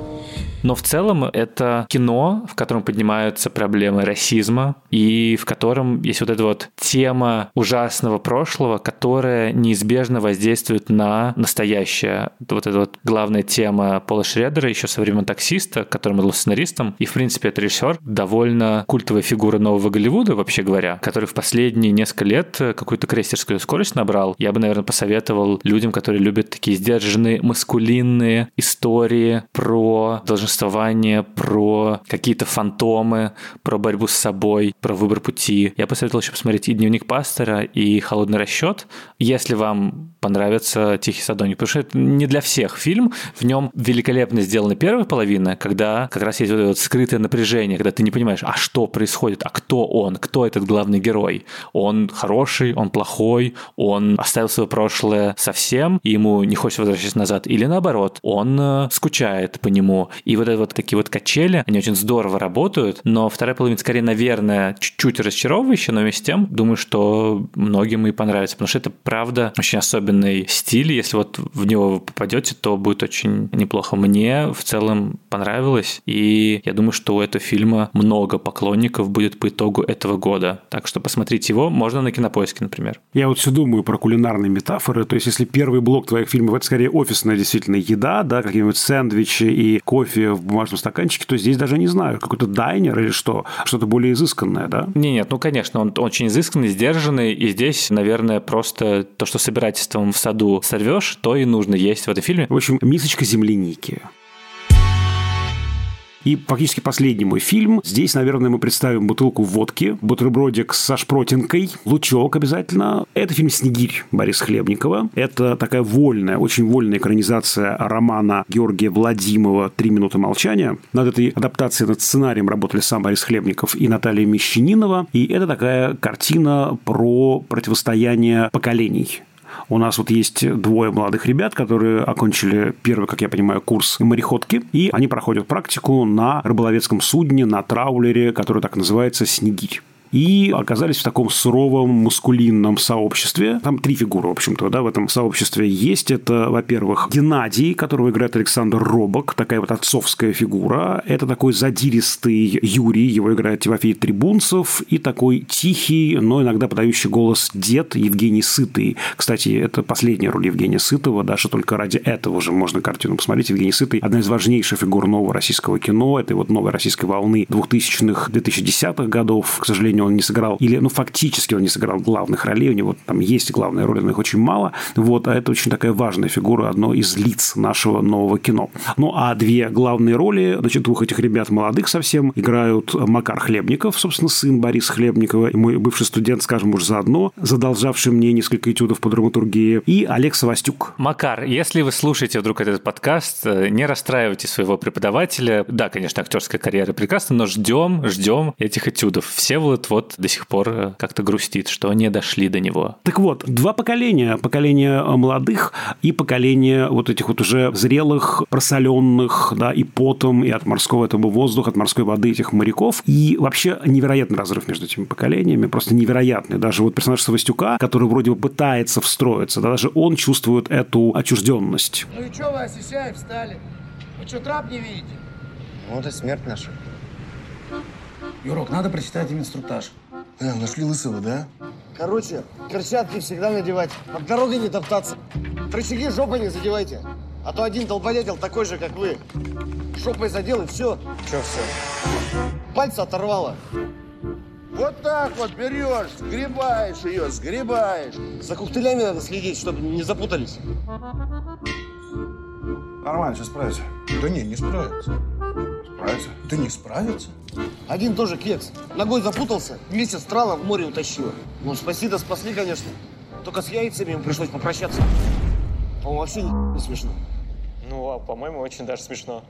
Но в целом это кино, в котором поднимаются проблемы расизма и в котором есть вот эта вот тема ужасного прошлого, которая неизбежно воздействует на настоящее. Вот эта вот главная тема Пола Шредера еще со времен «Таксиста», который был сценаристом, и в принципе это режиссер, довольно культовая фигура нового Голливуда, вообще говоря, который в последние несколько лет какую-то крейсерскую скорость набрал. Я бы, наверное, посоветовал людям, которые любят такие сдержанные, маскулинные истории про должностные повествование, про какие-то фантомы, про борьбу с собой, про выбор пути. Я посоветовал еще посмотреть и «Дневник пастора», и «Холодный расчет», если вам понравится «Тихий садовник», потому что это не для всех фильм. В нем великолепно сделана первая половина, когда как раз есть вот это вот скрытое напряжение, когда ты не понимаешь, а что происходит, а кто он, кто этот главный герой. Он хороший, он плохой, он оставил свое прошлое совсем, и ему не хочется возвращаться назад, или наоборот, он скучает по нему. И вот это вот такие вот качели, они очень здорово работают, но вторая половина скорее, наверное, чуть-чуть разочаровывающая, но вместе с тем, думаю, что многим и понравится, потому что это, правда, очень особенный стиль, если вот в него вы попадете, то будет очень неплохо. Мне в целом понравилось, и я думаю, что у этого фильма много поклонников будет по итогу этого года, так что посмотреть его можно на Кинопоиске, например. Я вот все думаю про кулинарные метафоры, то есть если первый блок твоих фильмов, это скорее офисная действительно еда, да, какие-нибудь сэндвичи и кофе в бумажном стаканчике, то здесь даже не знаю, какой-то дайнер или что, что-то более изысканное, да? Не, нет, ну, конечно, он очень изысканный, сдержанный, и здесь, наверное, просто то, что собирательством в саду сорвешь, то и нужно есть в этом фильме. В общем, мисочка земляники. И фактически последний мой фильм. Здесь, наверное, мы представим бутылку водки, бутербродик со шпротинкой, лучок обязательно. Это фильм «Снегирь» Бориса Хлебникова. Это такая вольная, очень вольная экранизация романа Георгия Владимирова «Три минуты молчания». Над этой адаптацией, над сценарием работали сам Борис Хлебников и Наталья Мещанинова. И это такая картина про противостояние поколений. У нас вот есть двое молодых ребят, которые окончили первый, как я понимаю, курс мореходки, и они проходят практику на рыболовецком судне, на траулере, который так называется «Снегирь». и оказались в таком суровом мускулинном сообществе. Там три фигуры, в общем-то, да, в этом сообществе есть. Это, во-первых, Геннадий, которого играет Александр Робок, такая вот отцовская фигура. Это такой задиристый Юрий, его играет Тимофей Трибунцев, и такой тихий, но иногда подающий голос дед Евгений Сытый. Кстати, это последняя роль Евгения Сытого, даже только ради этого же можно картину посмотреть. Евгений Сытый – одна из важнейших фигур нового российского кино, этой вот новой российской волны двухтысячных, две тысячи десятых годов. К сожалению, он не сыграл, или, ну, фактически он не сыграл главных ролей, у него там есть главные роли, но их очень мало, вот, а это очень такая важная фигура, одно из лиц нашего нового кино. Ну, а две главные роли, значит, двух этих ребят молодых совсем играют Макар Хлебников, собственно, сын Бориса Хлебникова, и мой бывший студент, скажем уж заодно, задолжавший мне несколько этюдов по драматургии, и Олег Савастюк. Макар, если вы слушаете вдруг этот подкаст, не расстраивайте своего преподавателя. Да, конечно, актерская карьера прекрасна, но ждем, ждем этих этюдов. Всеволод вот до сих пор как-то грустит, что не дошли до него. Так вот, два поколения. Поколение молодых и поколение вот этих вот уже зрелых, просоленных, да, и потом, и от морского этого воздуха, от морской воды этих моряков. И вообще невероятный разрыв между этими поколениями, просто невероятный. Даже вот персонаж Савастюка, который вроде бы пытается встроиться, да, даже он чувствует эту отчужденность. Ну и что вы, осисяи, встали? Вы что, трап не видите? Вот и смерть наша. Юрок, надо прочитать им инструктаж. Да, нашли лысого, да? Короче, перчатки всегда надевать, под дорогой не топтаться. Тросяки жопой не задевайте, а то один долбодятел такой же, как вы. Жопой задел и все. Че все? Пальца оторвало. Вот так вот берешь, сгребаешь ее, сгребаешь. За коктейлями надо следить, чтобы не запутались. Нормально, сейчас справится. Да не, не справится. Справится. Да не справится. Один тоже кекс. Ногой запутался, вместе с трала в море утащила. Ну, спаси да спасли, конечно. Только с яйцами им пришлось попрощаться. По-моему, вообще не смешно. Ну, а по-моему, очень даже смешно.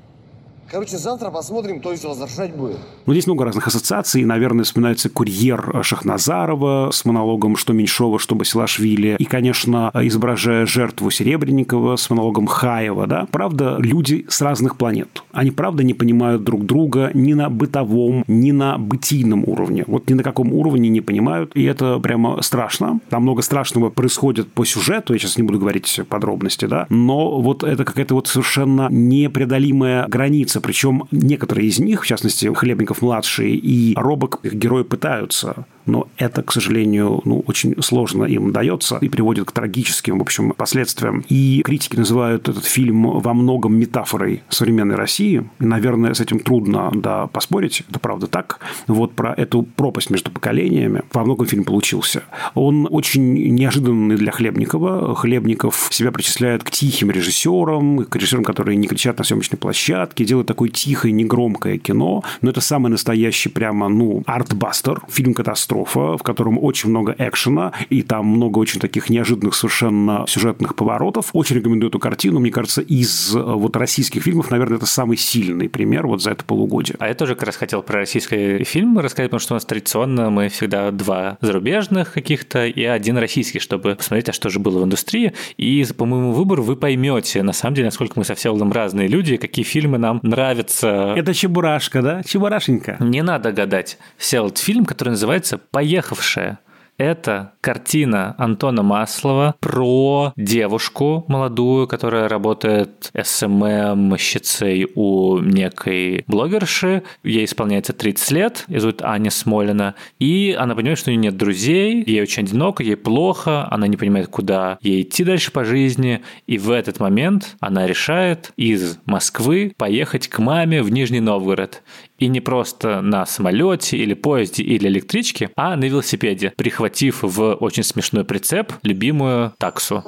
Короче, завтра посмотрим, то есть возражать будет. Ну, здесь много разных ассоциаций. Наверное, вспоминается «Курьер» Шахназарова с монологом «Что Меньшова, что Басилашвили». И, конечно, изображая жертву Серебренникова с монологом Хаева, да. Правда, люди с разных планет. Они, правда, не понимают друг друга ни на бытовом, ни на бытийном уровне. Вот ни на каком уровне не понимают. И это прямо страшно. Там много страшного происходит по сюжету. Я сейчас не буду говорить подробности, да. Но вот это какая-то вот совершенно непреодолимая граница. Причем некоторые из них, в частности, Хлебников-младший и Робок, их герои пытаются, но это, к сожалению, ну, очень сложно им дается и приводит к трагическим, в общем, последствиям. И критики называют этот фильм во многом метафорой современной России. Наверное, с этим трудно, да, поспорить, это правда так. Вот про эту пропасть между поколениями во многом фильм получился. Он очень неожиданный для Хлебникова. Хлебников себя причисляет к тихим режиссерам, к режиссерам, которые не кричат на съемочной площадке, делают такое тихое, негромкое кино, но это самый настоящий прямо, ну, артбастер, фильм-катастрофа, в котором очень много экшена, и там много очень таких неожиданных совершенно сюжетных поворотов. Очень рекомендую эту картину. Мне кажется, из вот российских фильмов, наверное, это самый сильный пример вот за это полугодие. А я тоже как раз хотел про российские фильмы рассказать, потому что у нас традиционно мы всегда два зарубежных каких-то и один российский, чтобы посмотреть, а что же было в индустрии. И по моему выбору вы поймете, на самом деле, насколько мы со Всеволодом разные люди, какие фильмы нам нравится. Это Чебурашка, да? Чебурашенька. Не надо гадать. Всеволод, фильм, который называется «Поехавшая». Это картина Антона Маслова про девушку молодую, которая работает эс эм эм-щицей у некой блогерши. Ей исполняется тридцать лет, ее зовут Аня Смолина. И она понимает, что у нее нет друзей, ей очень одиноко, ей плохо, она не понимает, куда ей идти дальше по жизни. И в этот момент она решает из Москвы поехать к маме в Нижний Новгород. И не просто на самолете или поезде или электричке, а на велосипеде, прихватив в очень смешной прицеп любимую таксу.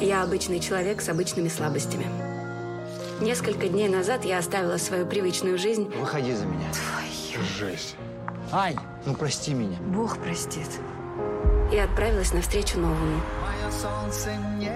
Я обычный человек с обычными слабостями. Несколько дней назад я оставила свою привычную жизнь. Выходи за меня. Твою жесть. Ань, ну прости меня. Бог простит. И отправилась навстречу новому. Мое солнце не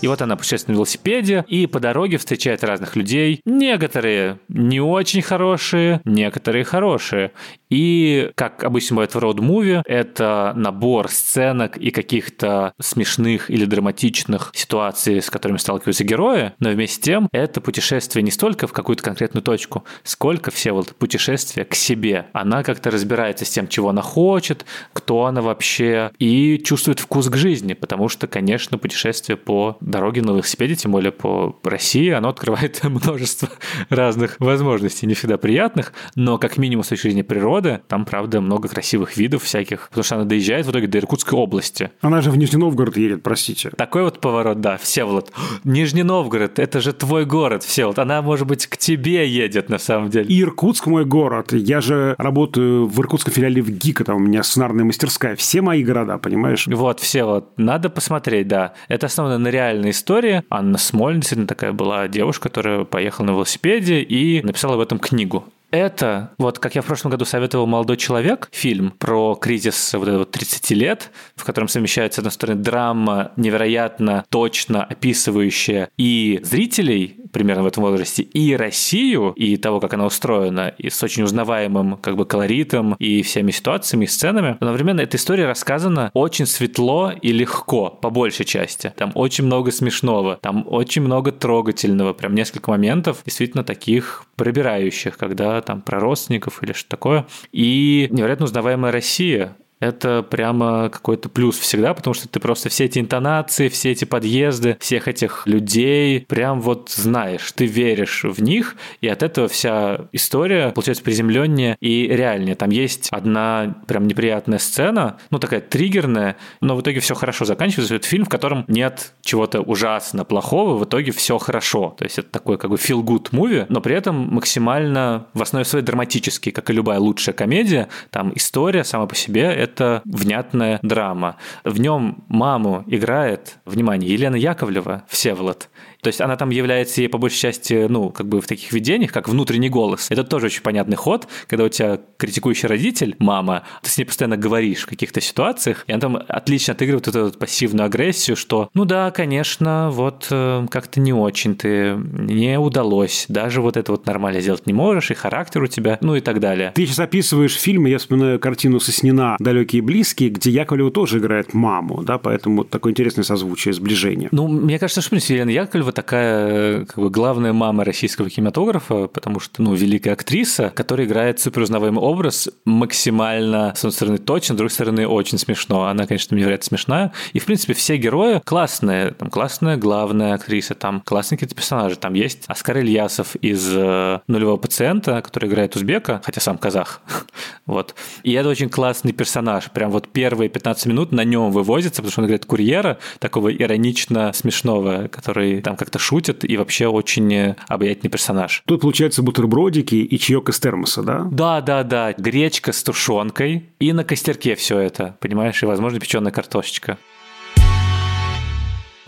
И вот она путешествует на велосипеде и по дороге встречает разных людей. Некоторые не очень хорошие, некоторые хорошие. И, как обычно бывает в роуд-муви, это набор сценок и каких-то смешных или драматичных ситуаций, с которыми сталкиваются герои, но вместе с тем это путешествие не столько в какую-то конкретную точку, сколько все вот путешествие к себе. Она как-то разбирается с тем, чего она хочет, кто она вообще, и чувствует вкус к жизни, потому что, конечно, путешествие по дороге на велосипеде, тем более по России, оно открывает множество разных возможностей, не всегда приятных, но как минимум с точки зрения природы, там, правда, много красивых видов всяких, потому что она доезжает в итоге до Иркутской области. Она же в Нижний Новгород едет, простите. Такой вот поворот, да, Всеволод. Нижний Новгород, это же твой город, Всеволод. Она, может быть, к тебе едет, на самом деле. И Иркутск мой город. Я же работаю в иркутском филиале в ГИКа, там у меня сценарная мастерская. Все мои города, понимаешь? Вот, Всеволод. Надо посмотреть, да. Это основано на реальной истории. Анна Смоль, действительно, такая была девушка, которая поехала на велосипеде и написала об этом книгу. Это, вот как я в прошлом году советовал «Молодой человек», фильм про кризис вот этого тридцати лет, в котором совмещается, с одной стороны, драма, невероятно точно описывающая и зрителей примерно в этом возрасте, и Россию, и того, как она устроена, и с очень узнаваемым как бы колоритом, и всеми ситуациями, и сценами. Но одновременно эта история рассказана очень светло и легко, по большей части. Там очень много смешного, там очень много трогательного, прям несколько моментов, действительно таких пробирающих, когда там про родственников или что такое. И невероятно узнаваемая Россия. Это прямо какой-то плюс всегда, потому что ты просто все эти интонации, все эти подъезды, всех этих людей прям вот знаешь, ты веришь в них, и от этого вся история получается приземленнее и реальнее. Там есть одна прям неприятная сцена, ну такая триггерная, но в итоге все хорошо заканчивается. Это фильм, в котором нет чего-то ужасно плохого, в итоге все хорошо. То есть это такой как бы feel-good movie, но при этом максимально в основе своей драматический, как и любая лучшая комедия, там история сама по себе — это Это внятная драма. В нем маму играет, внимание, Елена Яковлева, Всеволод. То есть она там является ей по большей части, ну, как бы в таких видениях, как внутренний голос. Это тоже очень понятный ход, когда у тебя критикующий родитель, мама, ты с ней постоянно говоришь в каких-то ситуациях, и она там отлично отыгрывает вот эту вот пассивную агрессию, что, ну да, конечно, вот э, как-то не очень ты, не удалось, даже вот это вот нормально сделать не можешь, и характер у тебя, ну и так далее. Ты сейчас описываешь фильмы, я вспоминаю картину Соснина «Далекие и близкие», где Яковлева тоже играет маму, да, поэтому вот такое интересное созвучие, сближение. Ну, мне кажется, что, в принципе, Елена Яковлева такая как бы главная мама российского кинематографа, потому что, ну, великая актриса, которая играет суперузнаваемый образ максимально, с одной стороны, точно, с другой стороны, очень смешно. Она, конечно, невероятно смешная. И, в принципе, все герои классные. Там классная главная актриса, там классные какие-то персонажи. Там есть Оскар Ильясов из «Нулевого пациента», который играет узбека, хотя сам казах. Вот. И это очень классный персонаж. Прям вот первые пятнадцать минут на нем вывозится, потому что он играет курьера, такого иронично смешного, который там как-то шутит, и вообще очень обаятельный персонаж. Тут, получается, бутербродики и чаёк из термоса, да? Да-да-да, гречка с тушенкой, и на костерке все это, понимаешь, и, возможно, печеная картошечка.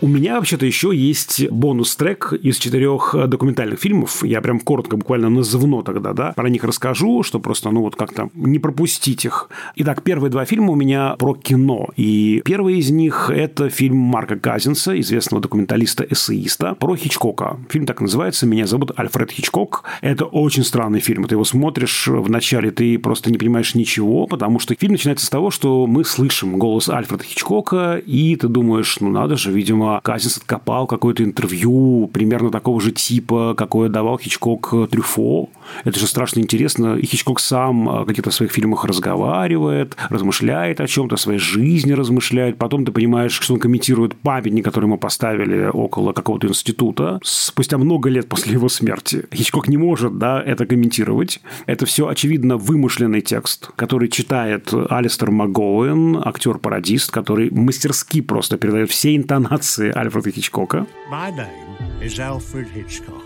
У меня вообще-то еще есть бонус-трек из четырех документальных фильмов. Я прям коротко, буквально назовно тогда, да, про них расскажу, что просто, ну вот как-то не пропустить их. Итак, первые два фильма у меня про кино. И первый из них – это фильм Марка Казинса, известного документалиста-эссеиста, про Хичкока. Фильм так называется «Меня зовут Альфред Хичкок». Это очень странный фильм. Ты его смотришь, вначале ты просто не понимаешь ничего, потому что фильм начинается с того, что мы слышим голос Альфреда Хичкока, и ты думаешь, ну надо же, видимо, Казинс откопал какое-то интервью примерно такого же типа, какое давал Хичкок Трюфо. Это же страшно интересно. И Хичкок сам в каких-то своих фильмах разговаривает, размышляет о чем-то, о своей жизни размышляет. Потом ты понимаешь, что он комментирует памятник, который ему поставили около какого-то института спустя много лет после его смерти. Хичкок не может, да, это комментировать. Это все, очевидно, вымышленный текст, который читает Алистер МакГоуэн, актер-пародист, который мастерски просто передает все интонации Альфреда Хичкока. My name is Alfred Hitchcock.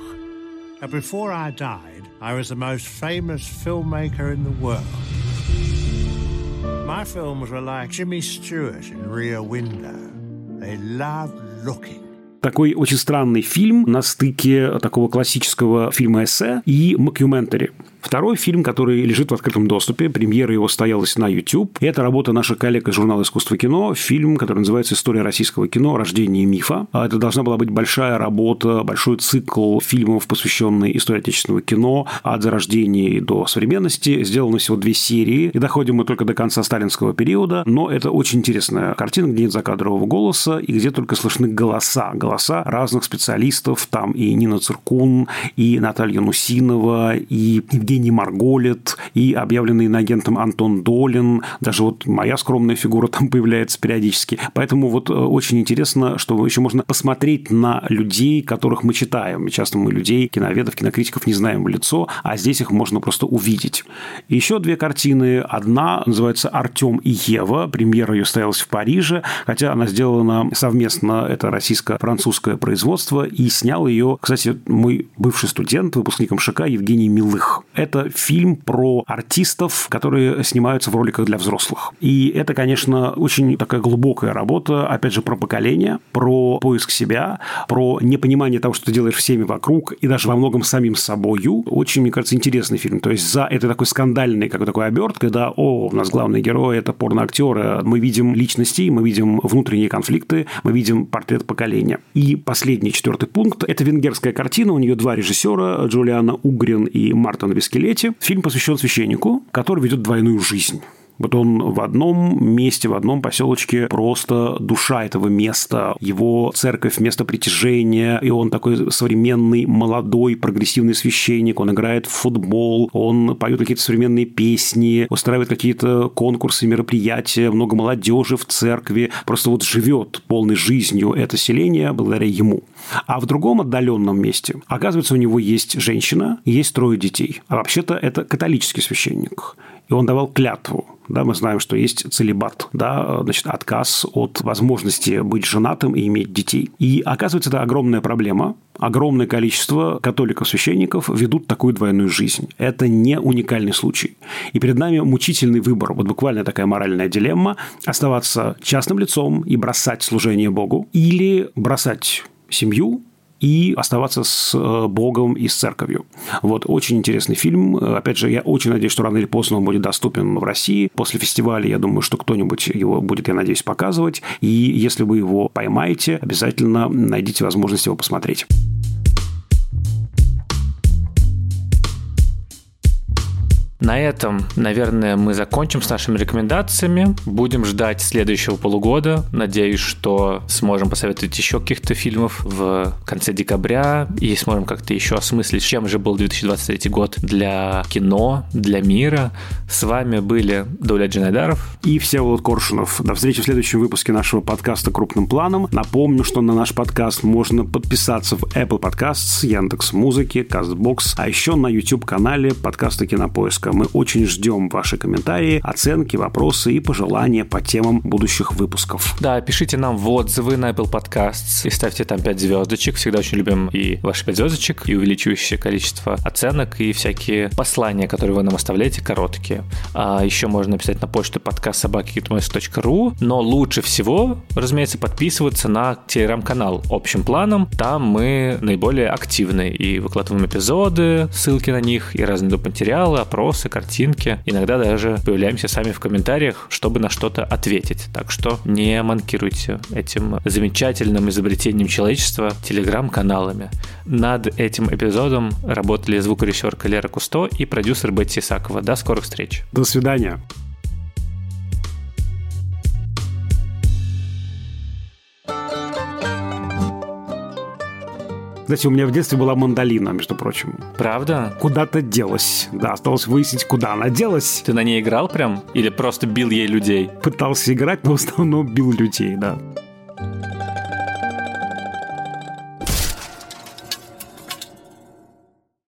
And before I died, I was the most famous filmmaker in the world. My films were like Jimmy Stewart in Rear Window. They loved looking. Такой очень странный фильм на стыке такого классического фильма-эссе и мокюментари. В Второй фильм, который лежит в открытом доступе, премьера его состоялась на YouTube. Это работа наших коллег из журнала «Искусство кино», фильм, который называется «История российского кино. Рождение мифа». Это должна была быть большая работа, большой цикл фильмов, посвященный истории отечественного кино от зарождения до современности. Сделано всего две серии, и доходим мы только до конца сталинского периода, но это очень интересная картина, где нет закадрового голоса и где только слышны голоса. Голоса разных специалистов, там и Нина Циркун, и Наталья Нусинова, и Евгений Марголет, и объявленный иноагентом Антон Долин, даже вот моя скромная фигура там появляется периодически. Поэтому вот очень интересно, что еще можно посмотреть на людей, которых мы читаем. Часто мы людей, киноведов, кинокритиков не знаем в лицо, а здесь их можно просто увидеть. Еще две картины. Одна называется «Артем и Ева». Премьера ее состоялась в Париже, хотя она сделана совместно. Это российско-французское производство. И снял ее, кстати, мой бывший студент, выпускник МШК Евгений Милых. Это фильм про артистов, которые снимаются в роликах для взрослых. И это, конечно, очень такая глубокая работа. Опять же, про поколение, про поиск себя, про непонимание того, что ты делаешь всеми вокруг и даже во многом самим собою. Очень, мне кажется, интересный фильм. То есть за этой такой скандальной, как такой оберткой, да, о, у нас главный герой – это порноактеры. Мы видим личности, мы видим внутренние конфликты, мы видим портрет поколения. И последний, четвертый пункт – это венгерская картина. У нее два режиссера – Джулиана Угрин и Мартин Вискелетти. Фильм посвящен священнику, который ведет двойную жизнь. Вот он в одном месте, в одном поселочке просто душа этого места, его церковь, место притяжения, и он такой современный, молодой, прогрессивный священник, он играет в футбол, он поет какие-то современные песни, устраивает какие-то конкурсы, мероприятия, много молодежи в церкви, просто вот живет полной жизнью это селение благодаря ему. А в другом отдаленном месте, оказывается, у него есть женщина, есть трое детей, а вообще-то это католический священник. И он давал клятву. Да, мы знаем, что есть целибат, да, значит, отказ от возможности быть женатым и иметь детей. И оказывается, это огромная проблема. Огромное количество католиков-священников ведут такую двойную жизнь. Это не уникальный случай. И перед нами мучительный выбор. Вот буквально такая моральная дилемма. Оставаться частным лицом и бросать служение Богу. Или бросать семью и оставаться с Богом и с церковью. Вот, очень интересный фильм. Опять же, я очень надеюсь, что рано или поздно он будет доступен в России. После фестиваля, я думаю, что кто-нибудь его будет, я надеюсь, показывать. И если вы его поймаете, обязательно найдите возможность его посмотреть. На этом, наверное, мы закончим с нашими рекомендациями. Будем ждать следующего полугода. Надеюсь, что сможем посоветовать еще каких-то фильмов в конце декабря и сможем как-то еще осмыслить, чем же был две тысячи двадцать третий год для кино, для мира. С вами были Даулет Жанайдаров и Всеволод Коршунов. До встречи в следующем выпуске нашего подкаста «Крупным планом». Напомню, что на наш подкаст можно подписаться в Apple Podcasts, Яндекс.Музыке, Castbox, а еще на YouTube-канале подкаста «Кинопоиск». Мы очень ждем ваши комментарии, оценки, вопросы и пожелания по темам будущих выпусков. Да, пишите нам в отзывы на Apple Podcasts и ставьте там пять звездочек. Всегда очень любим и ваши пять звездочек, и увеличивающееся количество оценок, и всякие послания, которые вы нам оставляете, короткие. А еще можно написать на почту подкаст собака китмойск точка ру, но лучше всего, разумеется, подписываться на телеграм-канал «Общим планом». Там мы наиболее активны и выкладываем эпизоды, ссылки на них, и разные доп. Материалы, опросы, картинки. Иногда даже появляемся сами в комментариях, чтобы на что-то ответить. Так что не манкируйте этим замечательным изобретением человечества телеграм-каналами. Над этим эпизодом работали звукорежиссерка Лера Кусто и продюсер Бетти Исакова. До скорых встреч. До свидания. Знаете, у меня в детстве была мандолина, между прочим. Правда? Куда-то делась. Да, осталось выяснить, куда она делась. Ты на ней играл прям? Или просто бил ей людей? Пытался играть, но в основном бил людей, да.